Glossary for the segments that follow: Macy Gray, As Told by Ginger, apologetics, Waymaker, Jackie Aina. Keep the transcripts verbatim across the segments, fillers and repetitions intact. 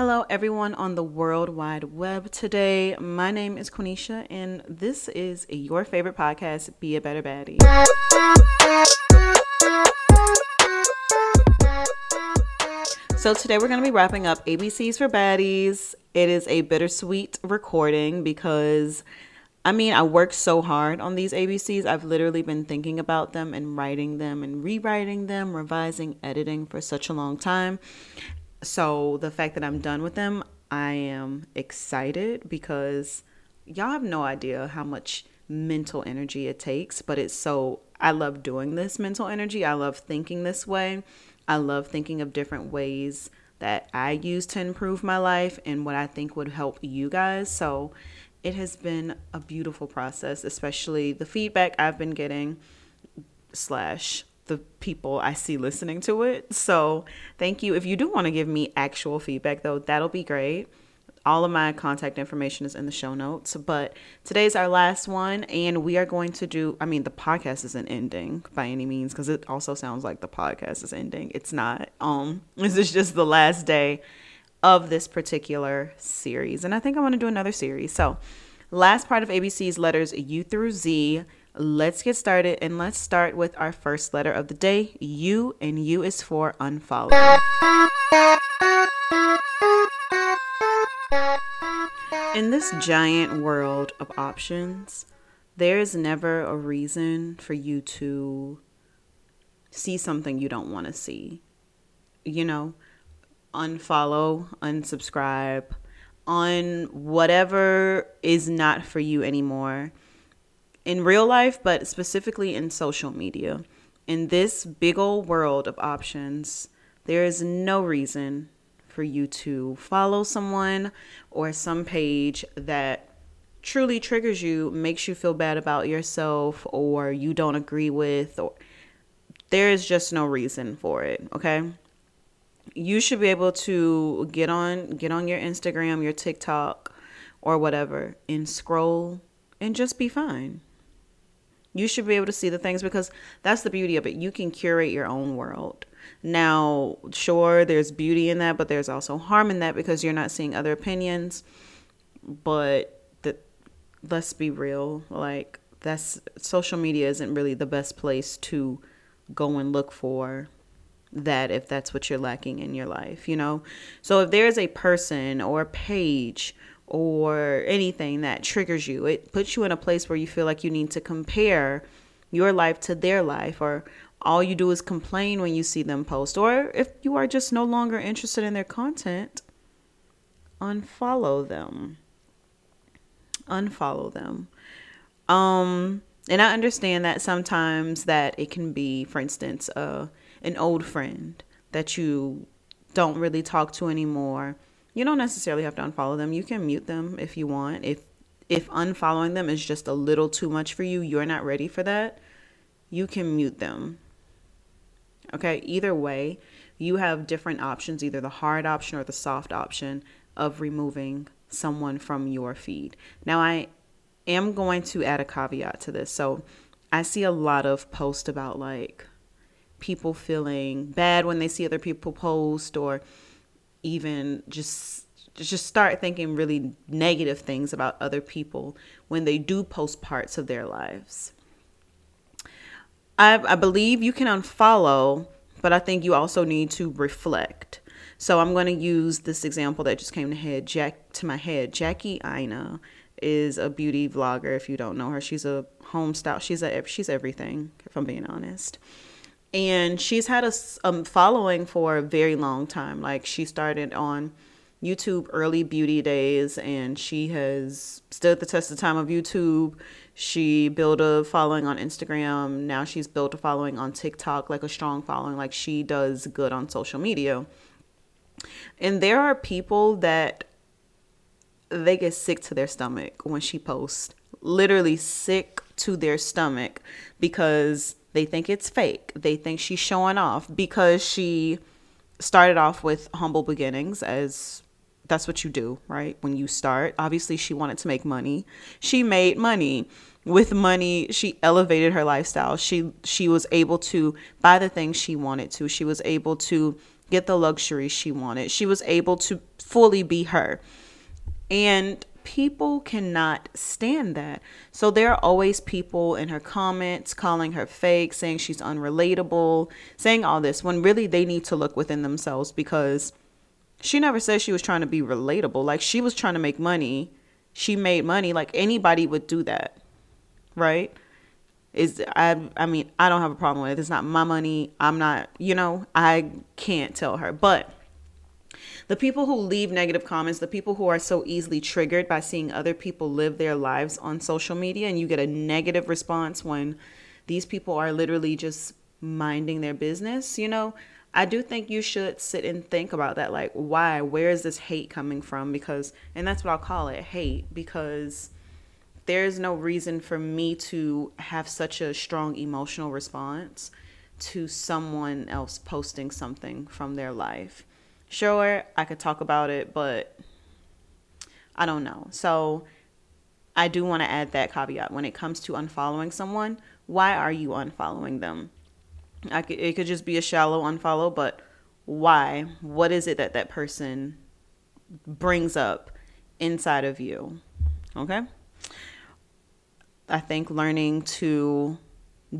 Hello everyone on the World Wide Web today. My name is Quenisha and this is your favorite podcast, Be a Better Baddie. So today we're going to be wrapping up A B Cs for Baddies. It is a bittersweet recording because I mean, I worked so hard on these A B Cs. I've literally been thinking about them and writing them and rewriting them, revising, editing for such a long time. So the fact that I'm done with them, I am excited because y'all have no idea how much mental energy it takes, but it's so, I love doing this mental energy. I love thinking this way. I love thinking of different ways that I use to improve my life and what I think would help you guys. So it has been a beautiful process, especially the feedback I've been getting slash the people I see listening to it. So thank you. If you do want to give me actual feedback, though, that'll be great. All of my contact information is in the show notes. But today's our last one, and we are going to do, I mean, the podcast isn't ending by any means, because it also sounds like the podcast is ending. It's not. Um, this is just the last day of this particular series. And I think I want to do another series. So last part of A B C's letters U through Z. Let's get started. And let's start with our first letter of the day, U. And U is for unfollow. In this giant world of options, there is never a reason for you to see something you don't want to see. You know, unfollow, unsubscribe, on whatever is not for you anymore in real life, but specifically in social media. In this big old world of options, there is no reason for you to follow someone or some page that truly triggers you, makes you feel bad about yourself, or you don't agree with, or there is just no reason for it. Okay. You should be able to get on, get on your Instagram, your TikTok, or whatever, and scroll and just be fine. You should be able to see the things, because that's the beauty of it. You can curate your own world. Now, sure, there's beauty in that, but there's also harm in that because you're not seeing other opinions. But the, let's be real, like that's social media isn't really the best place to go and look for that if that's what you're lacking in your life, you know? So if there's a person or a page or anything that triggers you, it puts you in a place where you feel like you need to compare your life to their life, or all you do is complain when you see them post, or if you are just no longer interested in their content, unfollow them. Unfollow them. Um, and I understand that sometimes that it can be, for instance, uh, an old friend that you don't really talk to anymore. You don't necessarily have to unfollow them. You can mute them if you want. If if unfollowing them is just a little too much for you, you're not ready for that, you can mute them. Okay, either way, you have different options, either the hard option or the soft option of removing someone from your feed. Now, I am going to add a caveat to this. So I see a lot of posts about like people feeling bad when they see other people post, or even just just start thinking really negative things about other people when they do post parts of their lives. I, I believe you can unfollow, but I think you also need to reflect. So I'm going to use this example that just came to head Jack to my head. Jackie Aina is a beauty vlogger. If you don't know her, she's a home style. She's a she's everything, if I'm being honest. And she's had a um, following for a very long time. Like she started on YouTube early beauty days, and she has stood the test of time of YouTube. She built a following on Instagram. Now she's built a following on TikTok, like a strong following. Like she does good on social media. And there are people that they get sick to their stomach when she posts, literally sick to their stomach, because they think it's fake. They think she's showing off because she started off with humble beginnings, as that's what you do, right? When you start, obviously she wanted to make money. She made money. With money, she elevated her lifestyle. She, she was able to buy the things she wanted to. She was able to get the luxury she wanted. She was able to fully be her. And people cannot stand that. So there are always people in her comments calling her fake, saying she's unrelatable, saying all this, when really they need to look within themselves, because she never said she was trying to be relatable. Like, she was trying to make money. She made money. Like, anybody would do that, right? Is I I mean, I don't have a problem with it. It's not my money. I'm not, you know, I can't tell her. But the people who leave negative comments, the people who are so easily triggered by seeing other people live their lives on social media, and you get a negative response when these people are literally just minding their business, you know, I do think you should sit and think about that. Like, why? Where is this hate coming from? Because, and that's what I'll call it, hate, because there's no reason for me to have such a strong emotional response to someone else posting something from their life. Sure, I could talk about it, but I don't know. So I do want to add that caveat when it comes to unfollowing someone. Why are you unfollowing them? I could, it could just be a shallow unfollow, but why? What is it that that person brings up inside of you? Okay. I think learning to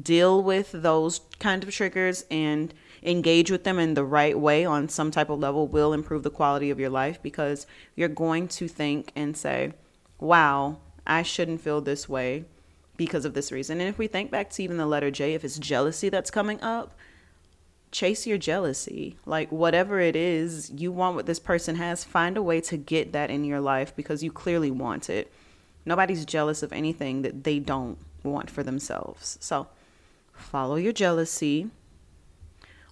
deal with those kind of triggers and engage with them in the right way on some type of level will improve the quality of your life, because you're going to think and say, wow, I shouldn't feel this way because of this reason. And if we think back to even the letter J, if it's jealousy that's coming up, chase your jealousy. Like, whatever it is, you want what this person has, find a way to get that in your life, because you clearly want it. Nobody's jealous of anything that they don't want for themselves. So follow your jealousy,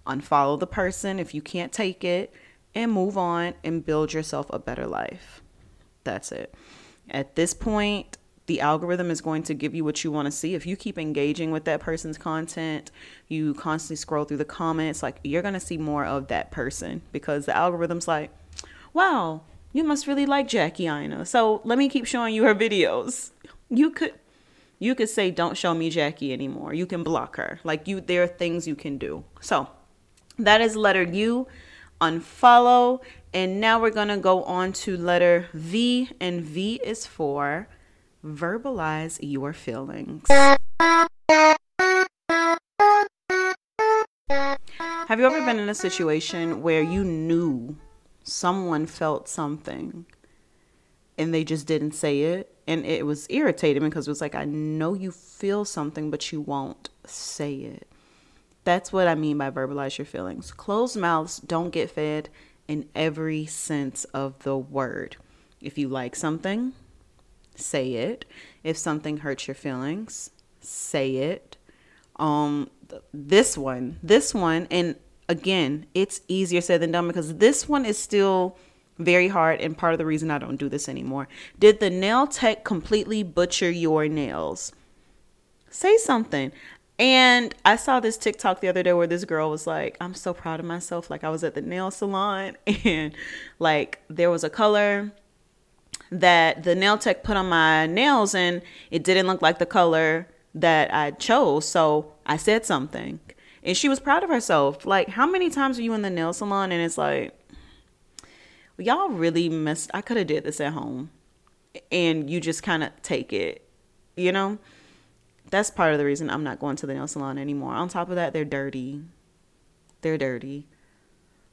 unfollow the person if you can't take it, and move on and build yourself a better life. That's it. At this point, the algorithm is going to give you what you want to see. If you keep engaging with that person's content, you constantly scroll through the comments, like, you're going to see more of that person, because the algorithm's like, wow, you must really like Jackie Aina, so let me keep showing you her videos. You could you could say, don't show me Jackie anymore. You can block her. Like, you, there are things you can do. So that is letter U, unfollow. And now we're going to go on to letter V, and V is for verbalize your feelings. Have you ever been in a situation where you knew someone felt something and they just didn't say it? And it was irritating, because it was like, I know you feel something, but you won't say it. That's what I mean by verbalize your feelings. Closed mouths don't get fed in every sense of the word. If you like something, say it. If something hurts your feelings, say it. Um, this one, this one, and again, it's easier said than done, because this one is still very hard, and part of the reason I don't do this anymore. Did the nail tech completely butcher your nails? Say something. And I saw this TikTok the other day where this girl was like, I'm so proud of myself. Like, I was at the nail salon, and like, there was a color that the nail tech put on my nails, and it didn't look like the color that I chose. So I said something, and she was proud of herself. Like, how many times are you in the nail salon and it's like, y'all really missed, I could have did this at home, and you just kind of take it, you know? That's part of the reason I'm not going to the nail salon anymore. On top of that, they're dirty. They're dirty.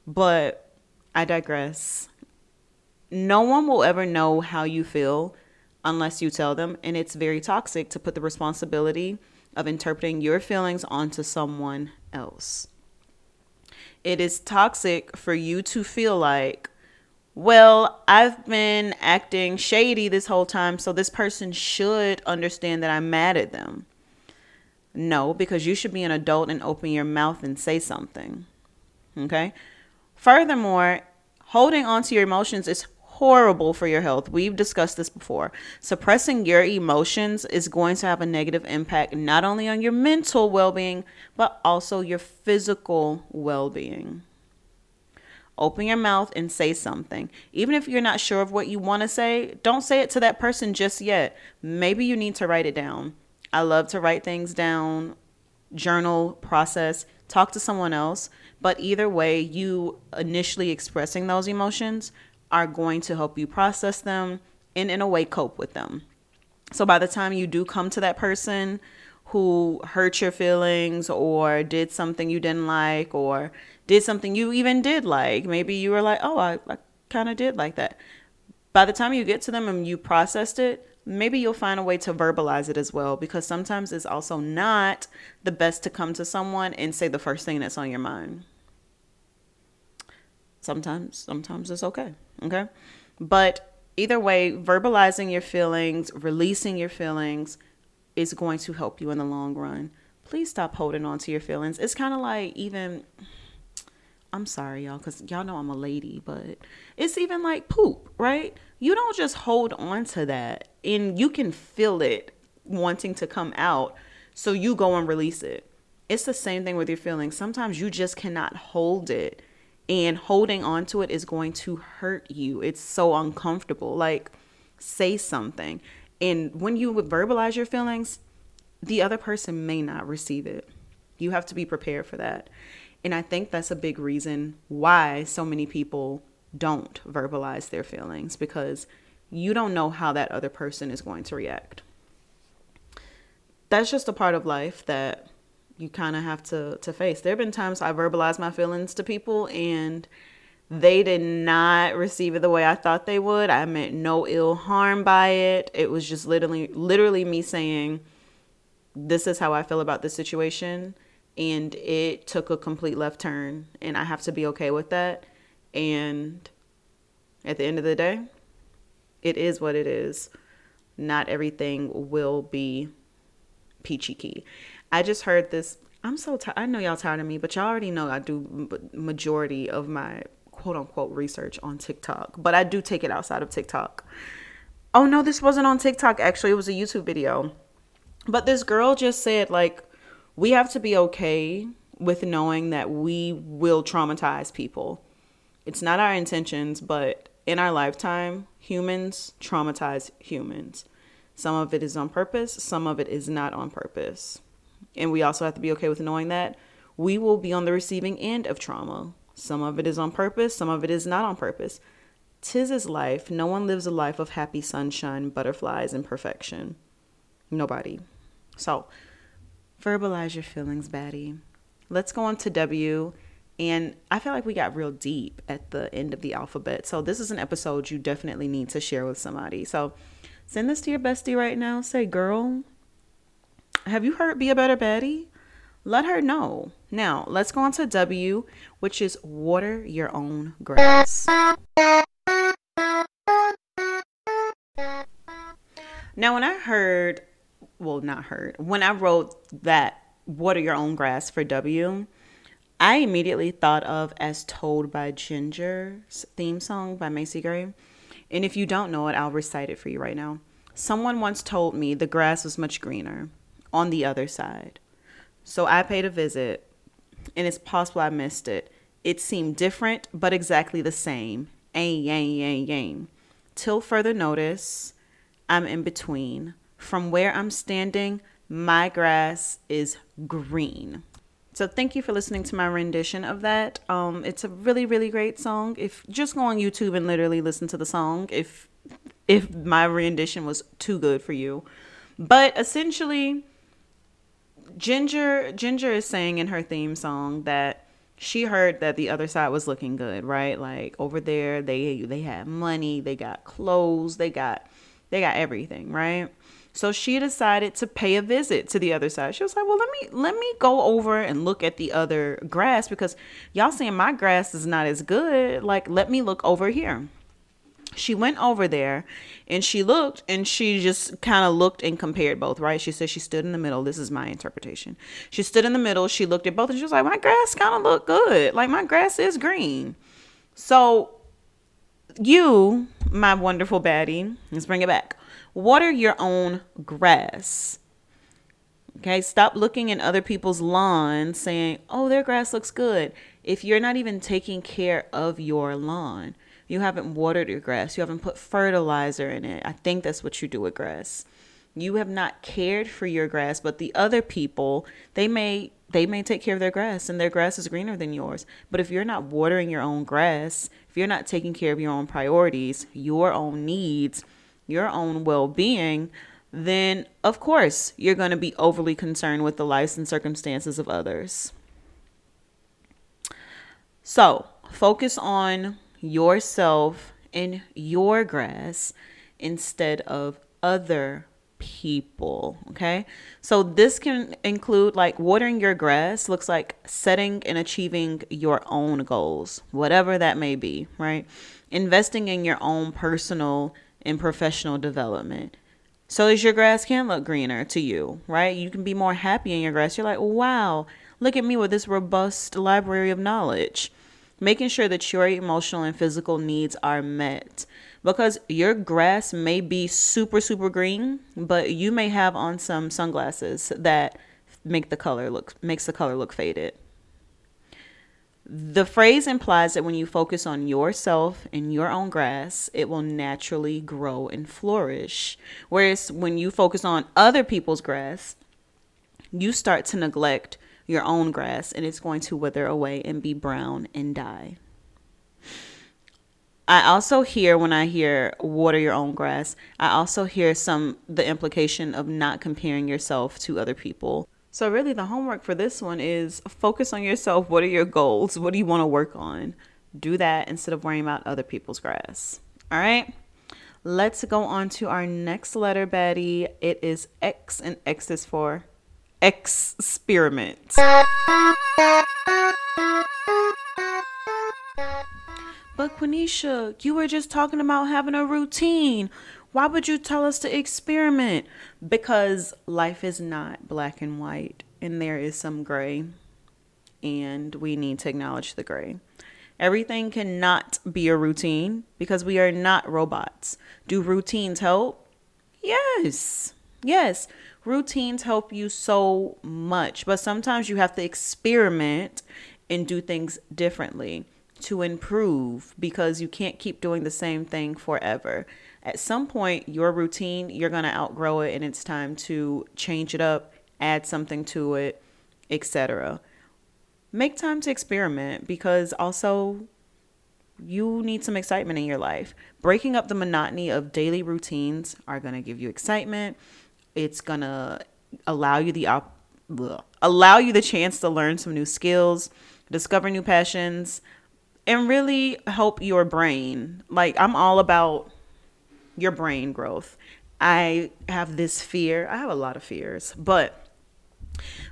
But I digress. No one will ever know how you feel unless you tell them. And it's very toxic to put the responsibility of interpreting your feelings onto someone else. It is toxic for you to feel like, well, I've been acting shady this whole time, so this person should understand that I'm mad at them. No, because you should be an adult and open your mouth and say something. Okay. Furthermore, holding on to your emotions is horrible for your health. We've discussed this before. Suppressing your emotions is going to have a negative impact, not only on your mental well-being, but also your physical well-being. Open your mouth and say something. Even if you're not sure of what you want to say, don't say it to that person just yet. Maybe you need to write it down. I love to write things down, journal, process. talk to someone else. But either way, you initially expressing those emotions are going to help you process them and in a way cope with them. So by the time you do come to that person who hurt your feelings or did something you didn't like or did something you even did like, maybe you were like, oh, I, I kind of did like that. By the time you get to them and you processed it, maybe you'll find a way to verbalize it as well, because sometimes it's also not the best to come to someone and say the first thing that's on your mind. Sometimes, sometimes it's okay. Okay. But either way, verbalizing your feelings, releasing your feelings is going to help you in the long run. Please stop holding on to your feelings. It's kind of like even, I'm sorry, y'all, because y'all know I'm a lady, but it's even like poop, right? You don't just hold on to that, and you can feel it wanting to come out, so you go and release it. It's the same thing with your feelings. Sometimes you just cannot hold it, and holding on to it is going to hurt you. It's so uncomfortable. Like, say something. And when you would verbalize your feelings, the other person may not receive it. You have to be prepared for that. And I think that's a big reason why so many people don't verbalize their feelings, because you don't know how that other person is going to react. That's just a part of life that you kind of have to, to face. There have been times I verbalized my feelings to people and they did not receive it the way I thought they would. I meant no ill harm by it. It was just literally, literally me saying, this is how I feel about this situation. And it took a complete left turn, and I have to be okay with that. And at the end of the day, it is what it is. Not everything will be peachy keen. I just heard this. I'm so tired. I know y'all tired of me, but y'all already know I do majority of my quote unquote research on TikTok, but I do take it outside of TikTok. Oh no, this wasn't on TikTok. Actually, it was a YouTube video, but this girl just said, like, we have to be okay with knowing that we will traumatize people. It's not our intentions, but in our lifetime, humans traumatize humans. Some of it is on purpose. Some of it is not on purpose. And we also have to be okay with knowing that we will be on the receiving end of trauma. Some of it is on purpose. Some of it is not on purpose. Tis is life. No one lives a life of happy sunshine, butterflies, and perfection. Nobody. So verbalize your feelings, baddie. Let's go on to W. And I feel like we got real deep at the end of the alphabet. So this is an episode you definitely need to share with somebody. So send this to your bestie right now. Say, girl, have you heard Be a Better Baddie? Let her know. Now, let's go on to W, which is water your own grass. Now, when I heard, well, not heard, when I wrote that water your own grass for W, I immediately thought of As Told by Ginger's theme song by Macy Gray. And if you don't know it, I'll recite it for you right now. Someone once told me the grass was much greener on the other side. So I paid a visit, and it's possible I missed it. It seemed different, but exactly the same. Ain, yang, yang, yang. Till further notice, I'm in between. From where I'm standing, my grass is green. So thank you for listening to my rendition of that. Um, it's a really, really great song. If just go on YouTube and literally listen to the song, if if my rendition was too good for you. But essentially, Ginger Ginger is saying in her theme song that she heard that the other side was looking good, right? Like over there, they they had money, they got clothes, they got they got everything, right? So she decided to pay a visit to the other side. She was like, well, let me let me go over and look at the other grass, because y'all saying my grass is not as good. Like, let me look over here. She went over there and she looked, and she just kind of looked and compared both, right? She said she stood in the middle. This is my interpretation. She stood in the middle. She looked at both and she was like, my grass kind of look good. Like, my grass is green. So you, my wonderful baddie, let's bring it back. Water your own grass. Okay, stop looking at other people's lawn saying, oh, their grass looks good. If you're not even taking care of your lawn, you haven't watered your grass, you haven't put fertilizer in it. I think that's what you do with grass. You have not cared for your grass, but the other people, they may they may take care of their grass, and their grass is greener than yours. But if you're not watering your own grass, if you're not taking care of your own priorities, your own needs, your own well-being, then of course you're going to be overly concerned with the lives and circumstances of others. So focus on yourself and your grass instead of other people. Okay. So this can include, like, watering your grass looks like setting and achieving your own goals, whatever that may be, right? Investing in your own personal and professional development. So as your grass can look greener to you, right? You can be more happy in your grass. You're like, wow, look at me with this robust library of knowledge. Making sure that your emotional and physical needs are met, because your grass may be super, super green, but you may have on some sunglasses that make the color look, makes the color look faded. The phrase implies that when you focus on yourself and your own grass, it will naturally grow and flourish. Whereas when you focus on other people's grass, you start to neglect your own grass, and it's going to wither away and be brown and die. I also hear, when I hear water your own grass, I also hear some, the implication of not comparing yourself to other people. So really the homework for this one is focus on yourself. What are your goals? What do you want to work on? Do that instead of worrying about other people's grass. All right. Let's go on to our next letter, baddie. It is X, and X is for experiment. But Quenisha, you were just talking about having a routine. Why would you tell us to experiment? Because life is not black and white, and there is some gray, and we need to acknowledge the gray. Everything cannot be a routine because we are not robots. Do routines help? Yes. Yes. Routines help you so much, but sometimes you have to experiment and do things differently to improve, because you can't keep doing the same thing forever. At some point, your routine, you're going to outgrow it, and it's time to change it up, add something to it, et cetera. Make time to experiment, because also you need some excitement in your life. Breaking up the monotony of daily routines are going to give you excitement. It's going to allow you the op- allow you the chance to learn some new skills, discover new passions, and really help your brain. Like, I'm all about your brain growth. I have this fear. I have a lot of fears, but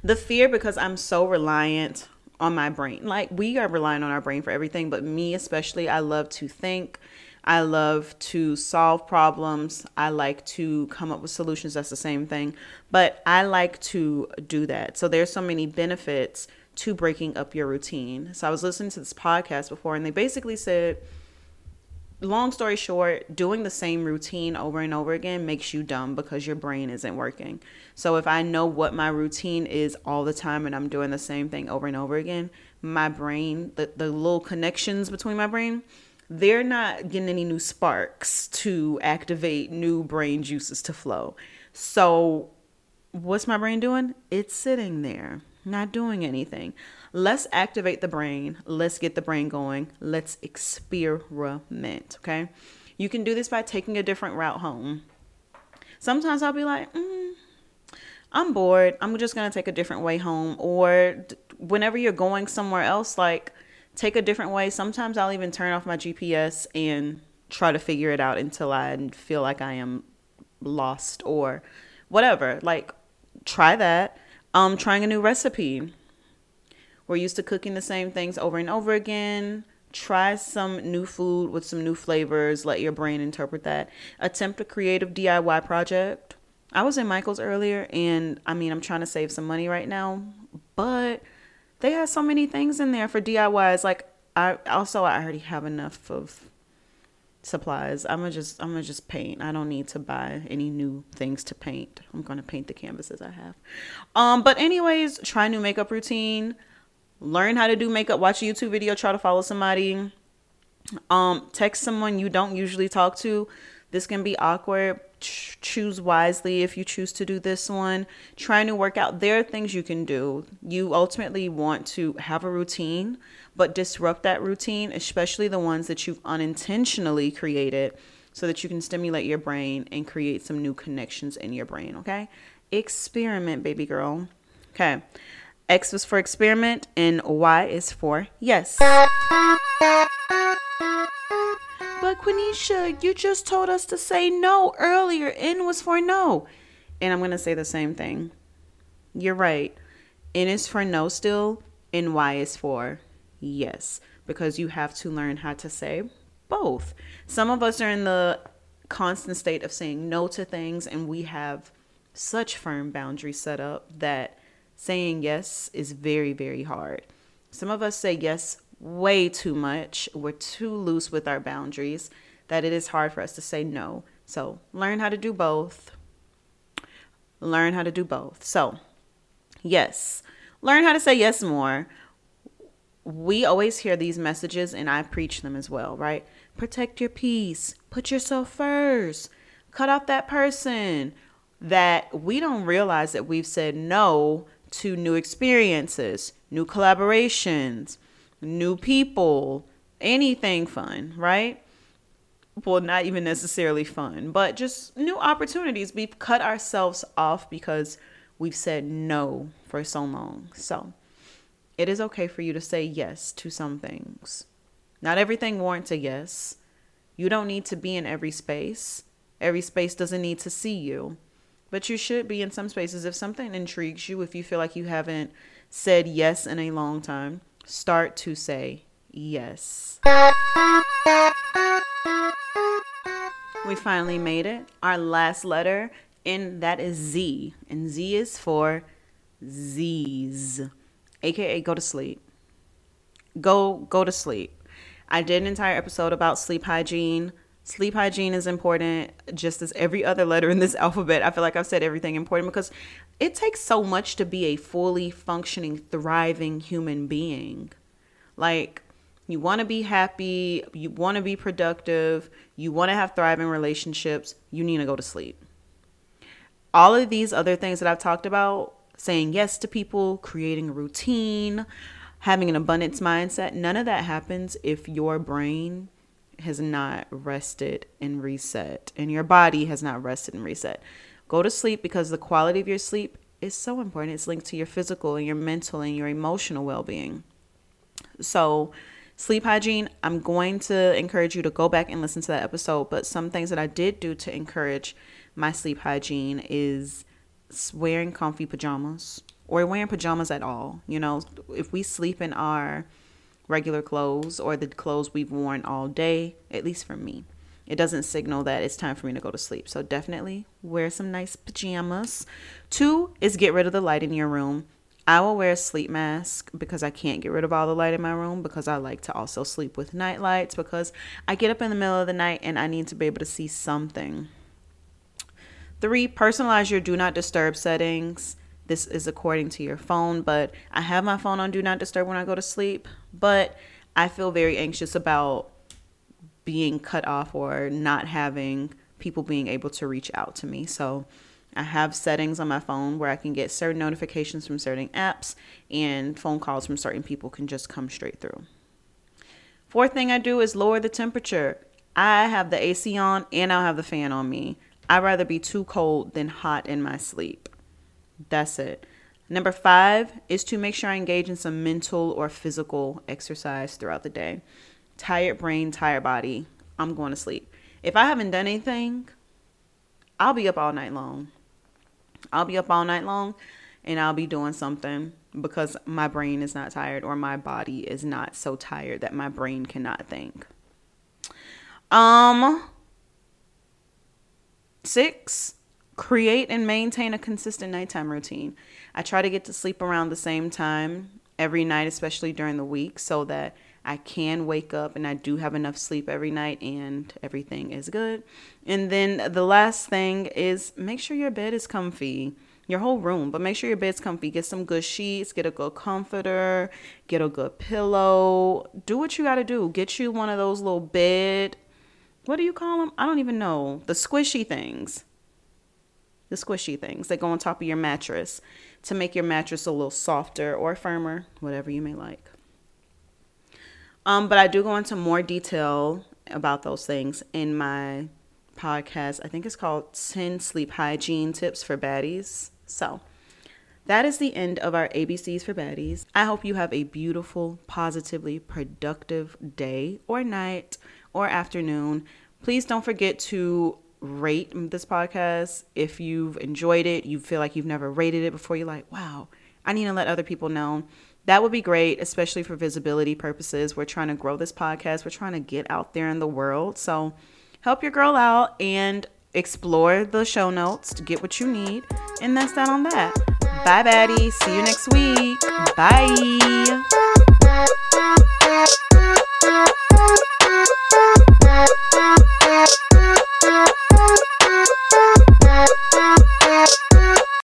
the fear, because I'm so reliant on my brain. Like, we are relying on our brain for everything, but me especially, I love to think. I love to solve problems. I like to come up with solutions. That's the same thing. But I like to do that. So there's so many benefits to breaking up your routine. So I was listening to this podcast before, and they basically said, long story short, doing the same routine over and over again makes you dumb because your brain isn't working. So if I know what my routine is all the time and I'm doing the same thing over and over again, my brain, the, the little connections between my brain, they're not getting any new sparks to activate new brain juices to flow. So what's my brain doing? It's sitting there, not doing anything. Let's activate the brain. Let's get the brain going. Let's experiment. Okay. You can do this by taking a different route home. Sometimes I'll be like, mm, I'm bored. I'm just going to take a different way home. Or whenever you're going somewhere else, like, take a different way. Sometimes I'll even turn off my G P S and try to figure it out until I feel like I am lost or whatever. Like, try that. Um, trying a new recipe. We're used to cooking the same things over and over again. Try some new food with some new flavors. Let your brain interpret that. Attempt a creative D I Y project. I was in Michael's earlier, and I mean, I'm trying to save some money right now, but they have so many things in there for D I Ys. Like, I also, I already have enough of supplies. I'm gonna just, I'm gonna just paint. I don't need to buy any new things to paint. I'm gonna paint the canvases I have. Um, but anyways, try a new makeup routine. Learn how to do makeup. Watch a YouTube video. Try to follow somebody. Um, text someone you don't usually talk to. This can be awkward. ch- choose wisely if you choose to do this one. Trying to work out, there are things you can do. You ultimately want to have a routine, but disrupt that routine, especially the ones that you've unintentionally created, so that you can stimulate your brain and create some new connections in your brain, okay? Experiment, baby girl. Okay. X was for experiment and Y is for yes. But Quenisha, you just told us to say no earlier. N was for no. And I'm going to say the same thing. You're right. N is for no still and Y is for yes. Because you have to learn how to say both. Some of us are in the constant state of saying no to things, and we have such firm boundaries set up that saying yes is very, very hard. Some of us say yes way too much. We're too loose with our boundaries that it is hard for us to say no. So learn how to do both. Learn how to do both. So yes, learn how to say yes more. We always hear these messages, and I preach them as well, right? Protect your peace. Put yourself first. Cut off that person. That we don't realize that we've said no to new experiences, new collaborations, new people, anything fun, right? Well, not even necessarily fun, but just new opportunities. We've cut ourselves off because we've said no for so long. So it is okay for you to say yes to some things. Not everything warrants a yes. You don't need to be in every space. Every space doesn't need to see you. But you should be in some spaces. If something intrigues you, if you feel like you haven't said yes in a long time, start to say yes. We finally made it. Our last letter, and that is Z. And Z is for Z's. A K A go to sleep. Go, go to sleep. I did an entire episode about sleep hygiene. Sleep hygiene is important, just as every other letter in this alphabet. I feel like I've said everything important because it takes so much to be a fully functioning, thriving human being. Like, you want to be happy, you want to be productive, you want to have thriving relationships, you need to go to sleep. All of these other things that I've talked about, saying yes to people, creating a routine, having an abundance mindset, none of that happens if your brain has not rested and reset, and your body has not rested and reset. Go to sleep, because the quality of your sleep is so important. It's linked to your physical and your mental and your emotional well-being. So sleep hygiene, I'm going to encourage you to go back and listen to that episode. But some things that I did do to encourage my sleep hygiene is wearing comfy pajamas, or wearing pajamas at all. You know, if we sleep in our regular clothes, or the clothes we've worn all day, at least for me, it doesn't signal that it's time for me to go to sleep. So definitely wear some nice pajamas. Two is get rid of the light in your room. I will wear a sleep mask because I can't get rid of all the light in my room, because I like to also sleep with night lights, because I get up in the middle of the night and I need to be able to see something. Three, personalize your do not disturb settings. This is according to your phone, but I have my phone on do not disturb when I go to sleep, but I feel very anxious about being cut off or not having people being able to reach out to me. So I have settings on my phone where I can get certain notifications from certain apps, and phone calls from certain people can just come straight through. Fourth thing I do is lower the temperature. I have the A C on and I'll have the fan on me. I'd rather be too cold than hot in my sleep. That's it. Number five is to make sure I engage in some mental or physical exercise throughout the day. Tired brain, tired body. I'm going to sleep. If I haven't done anything, I'll be up all night long. I'll be up all night long and I'll be doing something, because my brain is not tired, or my body is not so tired that my brain cannot think. Um, six. Create and maintain a consistent nighttime routine. I try to get to sleep around the same time every night, especially during the week, so that I can wake up and I do have enough sleep every night and everything is good. And then the last thing is make sure your bed is comfy, your whole room, but make sure your bed's comfy. Get some good sheets, get a good comforter, get a good pillow. Do what you got to do. Get you one of those little bed, what do you call them? I don't even know. The squishy things. the squishy things that go on top of your mattress to make your mattress a little softer or firmer, whatever you may like. Um, but I do go into more detail about those things in my podcast. I think it's called ten Sleep Hygiene Tips for Baddies. So that is the end of our A B Cs for Baddies. I hope you have a beautiful, positively productive day or night or afternoon. Please don't forget to rate this podcast. If you've enjoyed it, you feel like you've never rated it before, you're like, wow, I need to let other people know. That would be great, especially for visibility purposes. We're trying to grow this podcast. We're trying to get out there in the world. So help your girl out and explore the show notes to get what you need. And that's that on that. Bye, baddie. See you next week. Bye.